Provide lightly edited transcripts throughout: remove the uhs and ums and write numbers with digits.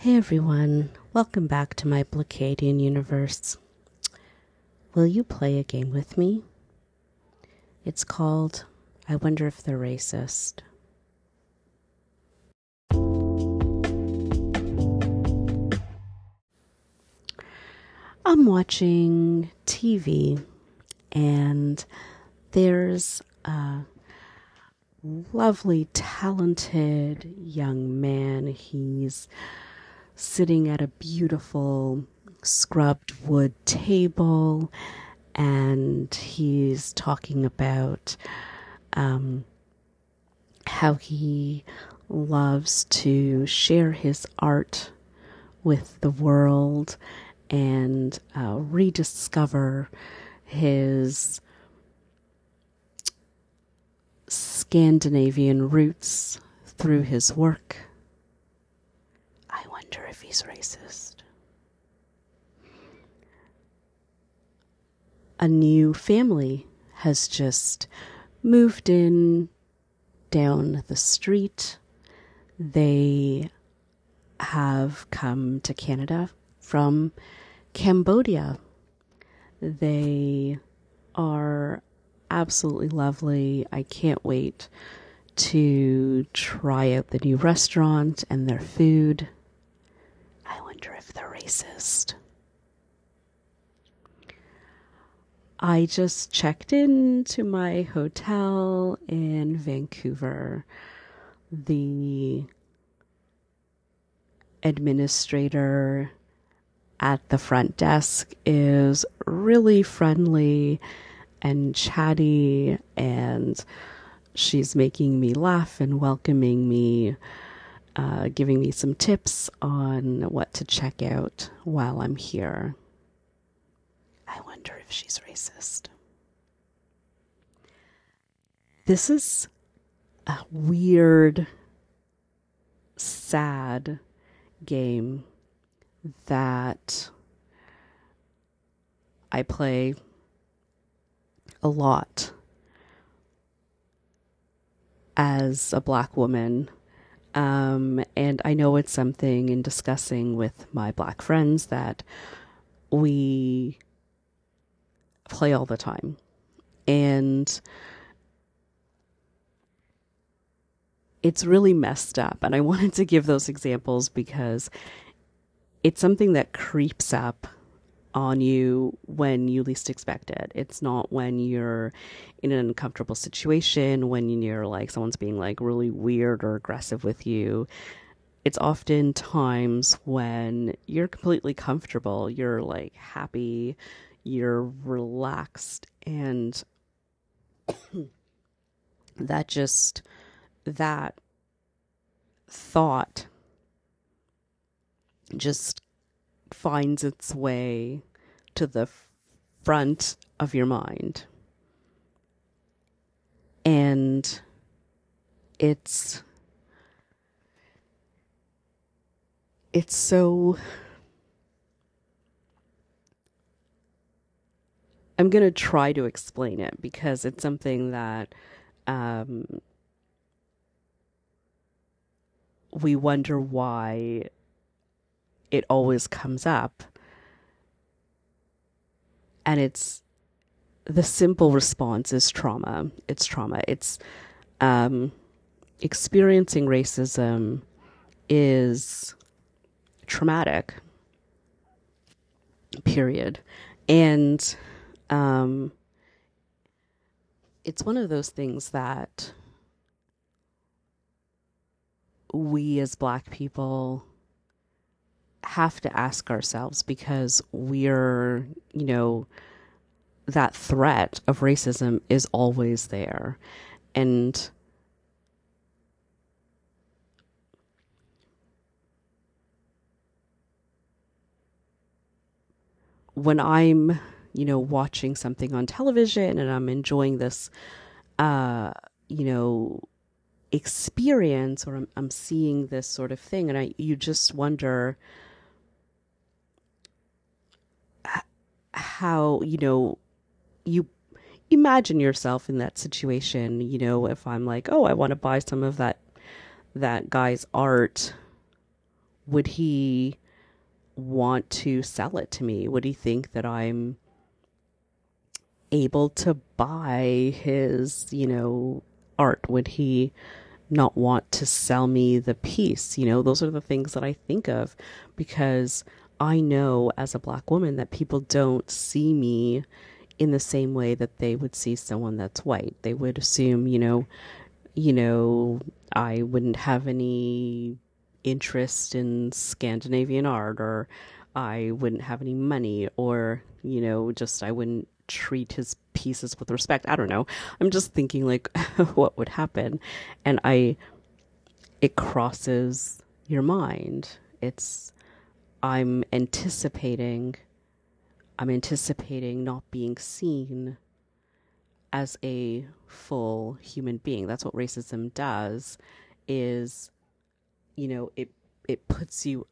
Hey everyone, welcome back to my Blockadian universe. Will you play a game with me? It's called, I Wonder If They're Racist. I'm watching TV and there's a lovely, talented young man. He's sitting at a beautiful scrubbed wood table, and he's talking about how he loves to share his art with the world and rediscover his Scandinavian roots through his work. I wonder if he's racist. A new family has just moved in down the street. They have come to Canada from Cambodia. They are absolutely lovely. I can't wait to try out the new restaurant and their food. I wonder if they're racist. I just checked in to my hotel in Vancouver. The administrator at the front desk is really friendly and chatty, and she's making me laugh and welcoming me, giving me some tips on what to check out while I'm here. I wonder if she's racist. This is a weird, sad game that I play a lot as a black woman. And I know it's something in discussing with my black friends that we play all the time. And it's really messed up. And I wanted to give those examples because it's something that creeps up on you when you least expect it. It's not when you're in an uncomfortable situation, when you're like someone's being like really weird or aggressive with you. It's often times when you're completely comfortable, you're like happy, you're relaxed, and that thought just finds its way to the front of your mind. And it's so, I'm going to try to explain it because it's something that we wonder why it always comes up. And it's, the simple response is trauma. It's trauma. It's experiencing racism is traumatic, period. And it's one of those things that we as Black people have to ask ourselves, because we're, you know, that threat of racism is always there. And when I'm, you know, watching something on television and I'm enjoying this, you know, experience, or I'm seeing this sort of thing, and you just wonder how, you know, you imagine yourself in that situation. You know, if I'm like, oh, I want to buy some of that guy's art, would he want to sell it to me? Would he think that I'm able to buy his, you know, art? Would he not want to sell me the piece? You know, those are the things that I think of, because I know as a Black woman that people don't see me in the same way that they would see someone that's white. They would assume, you know, I wouldn't have any interest in Scandinavian art, or I wouldn't have any money, or, you know, just I wouldn't treat his pieces with respect. I don't know. I'm just thinking like what would happen. And it crosses your mind. I'm anticipating not being seen as a full human being. That's what racism does, is, you know, it puts you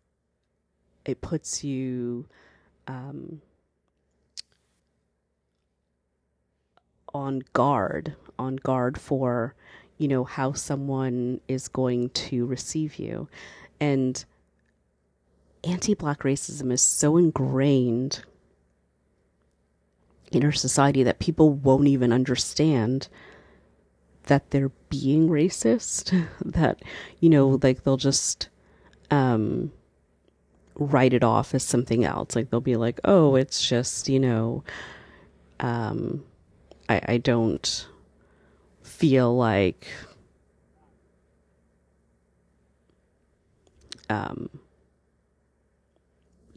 on guard for, you know, how someone is going to receive you. And anti-Black racism is so ingrained in our society that people won't even understand that they're being racist, that, you know, like they'll just write it off as something else. Like they'll be like, oh, it's just, you know, I don't feel like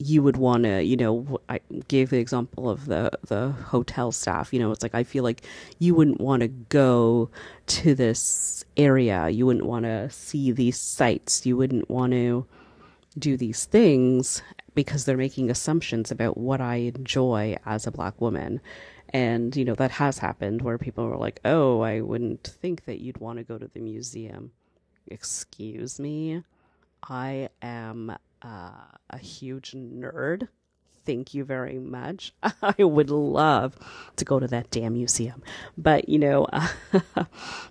you would want to, you know, I gave the example of the hotel staff. You know, it's like, I feel like you wouldn't want to go to this area. You wouldn't want to see these sights. You wouldn't want to do these things, because they're making assumptions about what I enjoy as a Black woman. And, you know, that has happened where people were like, oh, I wouldn't think that you'd want to go to the museum. Excuse me. I am a huge nerd. Thank you very much. I would love to go to that damn museum. But, you know,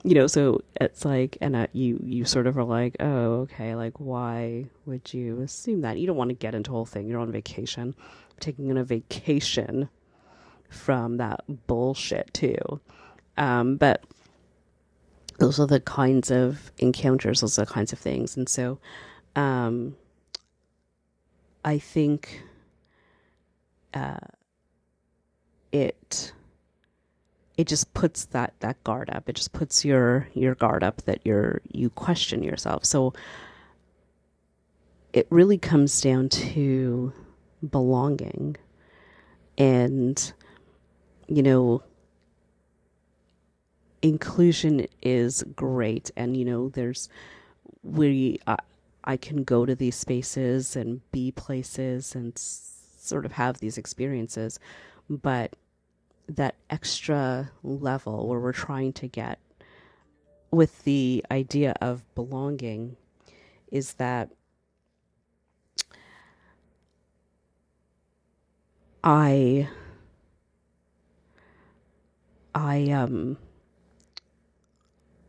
you know, so it's like, and you sort of are like, oh, okay, like, why would you assume that? You don't want to get into the whole thing. You're on vacation, taking a vacation from that bullshit too. But those are the kinds of encounters, those are the kinds of things. And so I think it just puts that guard up. It just puts your guard up, that you question yourself. So it really comes down to belonging. And you know, inclusion is great. And, you know, I can go to these spaces and be places and sort of have these experiences, but that extra level where we're trying to get with the idea of belonging is that I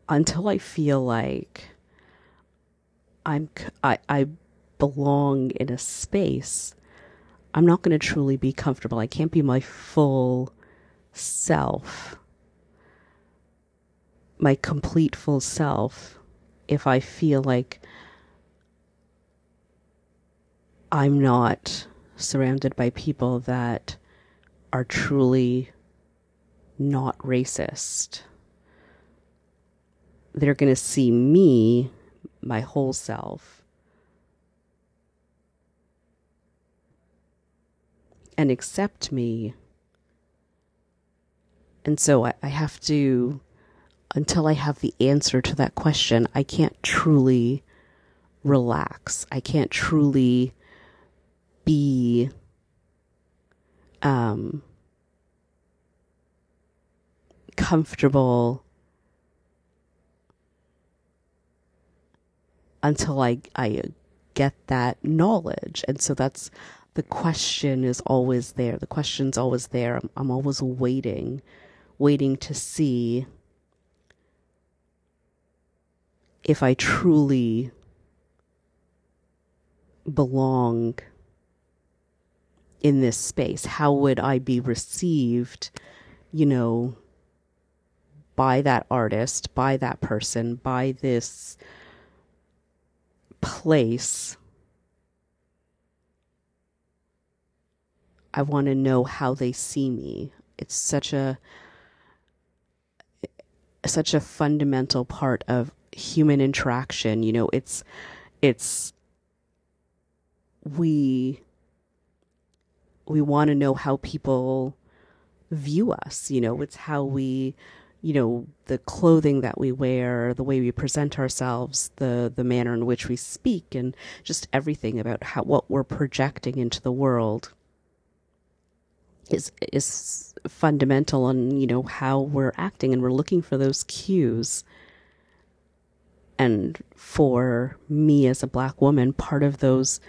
until I feel like I belong in a space, I'm not going to truly be comfortable. I can't be my full self, my complete full self, if I feel like I'm not surrounded by people that are truly not racist. They're going to see me, my whole self, and accept me. And so I have to, until I have the answer to that question, I can't truly relax. I can't truly be comfortable until I get that knowledge. And so that's, the question is always there. The question's always there. I'm always waiting to see if I truly belong in this space? How would I be received, you know, by that artist, by that person, by this place? I want to know how they see me. It's such a fundamental part of human interaction. You know, we want to know how people view us. You know, it's how we, you know, the clothing that we wear, the way we present ourselves, the manner in which we speak, and just everything about how, what we're projecting into the world is fundamental on, you know, how we're acting, and we're looking for those cues. And for me as a Black woman, part of those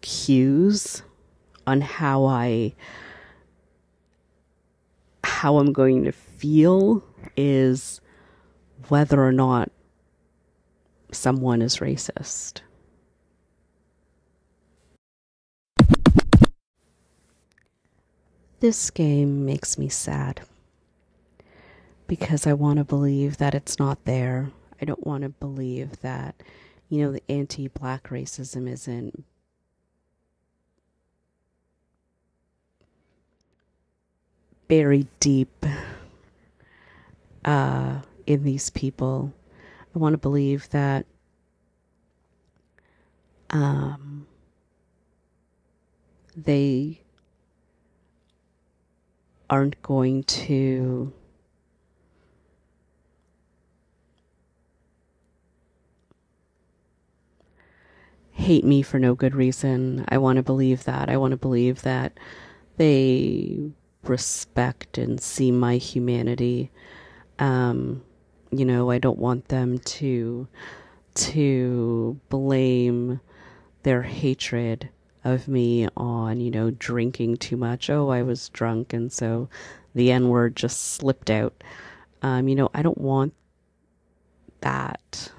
cues on how I'm going to feel is whether or not someone is racist. This game makes me sad because I want to believe that it's not there. I don't want to believe that, you know, the anti-Black racism isn't buried deep in these people. I want to believe that they aren't going to hate me for no good reason. I want to believe that. I want to believe that they respect and see my humanity. You know, I don't want them to blame their hatred of me on, you know, drinking too much. Oh, I was drunk and so the N-word just slipped out. You know, I don't want that.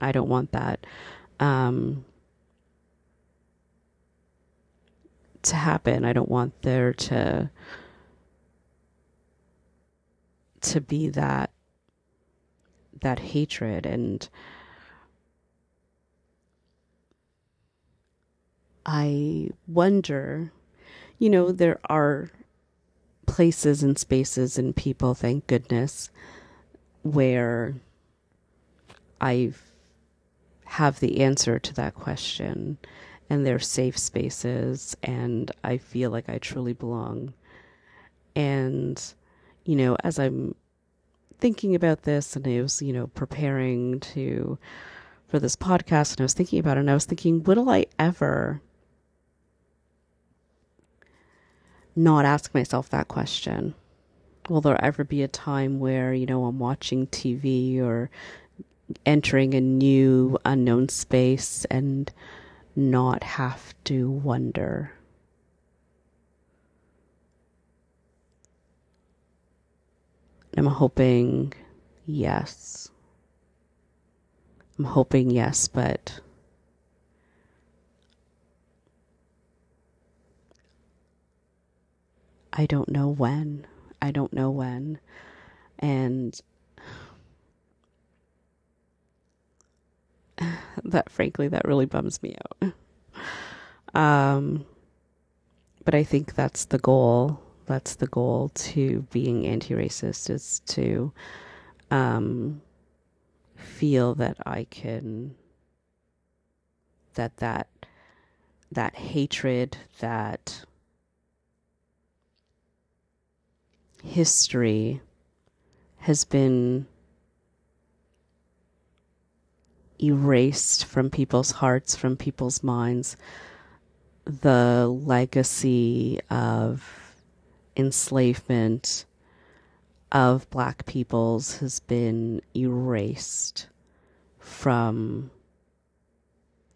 I don't want that to happen. I don't want there to be that hatred. And I wonder, you know, there are places and spaces and people, thank goodness, where I have the answer to that question, and they're safe spaces, and I feel like I truly belong. And, you know, as I'm thinking about this, and I was, you know, preparing for this podcast, and I was thinking about it, and I was thinking, will I ever not ask myself that question? Will there ever be a time where, you know, I'm watching TV or entering a new unknown space and not have to wonder? I'm hoping yes. I'm hoping yes, but I don't know when. I don't know when. And that, frankly, that really bums me out. But I think that's the goal. That's the goal to being anti-racist, is to feel that I can, that hatred, that history has been erased from people's hearts, from people's minds. The legacy of enslavement of Black peoples has been erased from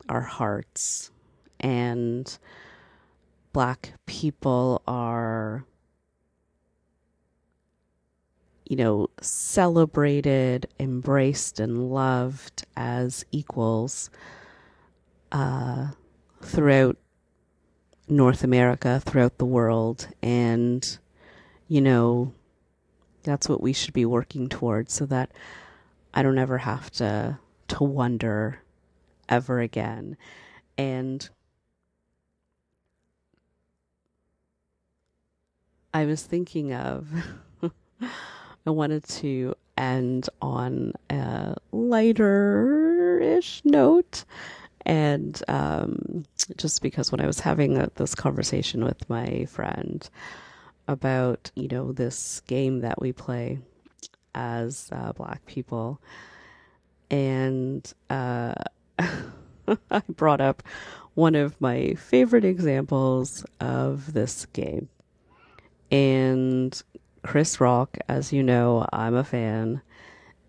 our hearts, and Black people are, you know, celebrated, embraced, and loved as equals throughout North America, throughout the world. And, you know, that's what we should be working towards, so that I don't ever have to wonder ever again. And I was thinking of, I wanted to end on a lighter-ish note. And just because when I was having this conversation with my friend about, you know, this game that we play as Black people, and I brought up one of my favorite examples of this game. And Chris Rock, as you know, I'm a fan.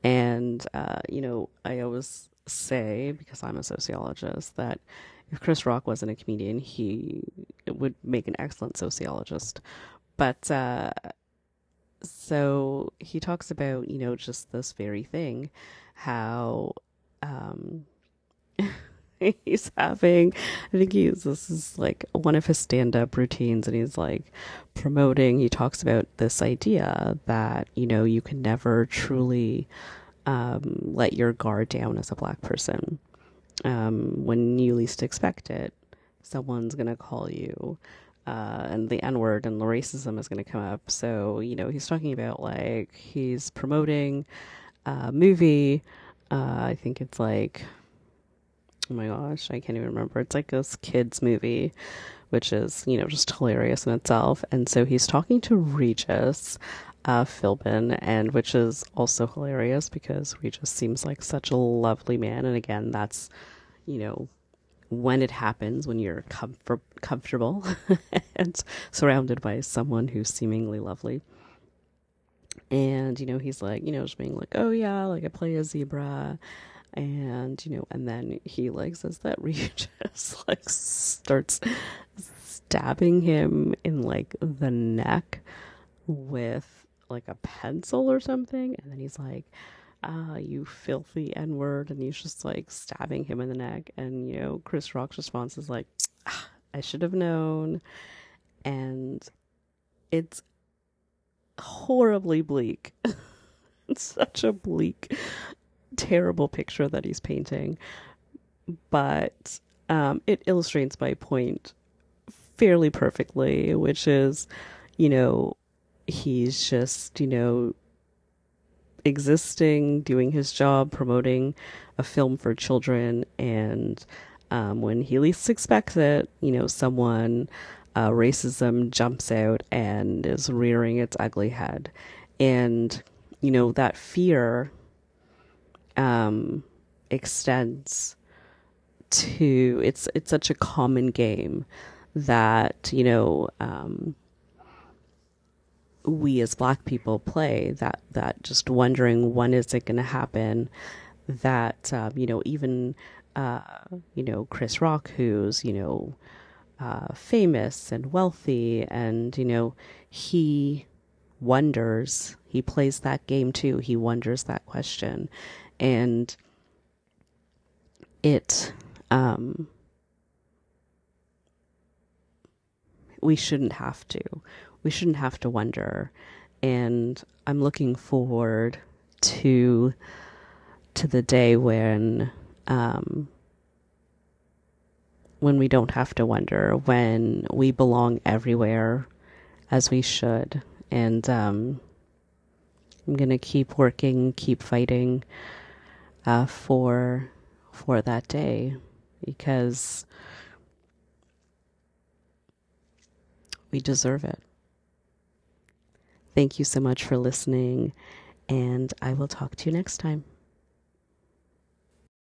And, you know, I always say, because I'm a sociologist, that if Chris Rock wasn't a comedian, he would make an excellent sociologist. But, so he talks about, you know, just this very thing, how, he's having, I think this is like one of his stand-up routines, and he's like he talks about this idea that, you know, you can never truly let your guard down as a Black person. When you least expect it, someone's going to call you, and the N-word and the racism is going to come up. So, you know, he's talking about, like, he's promoting a movie, I think it's like, oh my gosh, I can't even remember. It's like this kids movie, which is, you know, just hilarious in itself. And so he's talking to Regis Philbin, and which is also hilarious because Regis seems like such a lovely man. And again, that's, you know, when it happens, when you're comfortable and surrounded by someone who's seemingly lovely. And, you know, he's like, you know, just being like, oh yeah, like I play a zebra. And, you know, and then he, like, says that Regis, like, starts stabbing him in, like, the neck with, like, a pencil or something. And then he's like, you filthy N-word. And he's just, like, stabbing him in the neck. And, you know, Chris Rock's response is like, I should have known. And it's horribly bleak. It's such a bleak, terrible picture that he's painting, but it illustrates my point fairly perfectly, which is, you know, he's just, you know, existing, doing his job, promoting a film for children, and when he least expects it, you know, someone, racism jumps out and is rearing its ugly head. And, you know, that fear extends to, it's such a common game that, you know, we as Black people play, that just wondering when is it going to happen, that, you know, even, you know, Chris Rock, who's, you know, famous and wealthy, and, you know, he wonders, he plays that game too, he wonders that question. And it, we shouldn't have to. We shouldn't have to wonder. And I'm looking forward to the day when we don't have to wonder, when we belong everywhere as we should. And, I'm going to keep working, keep fighting, for that day, because we deserve it. Thank you so much for listening, and I will talk to you next time.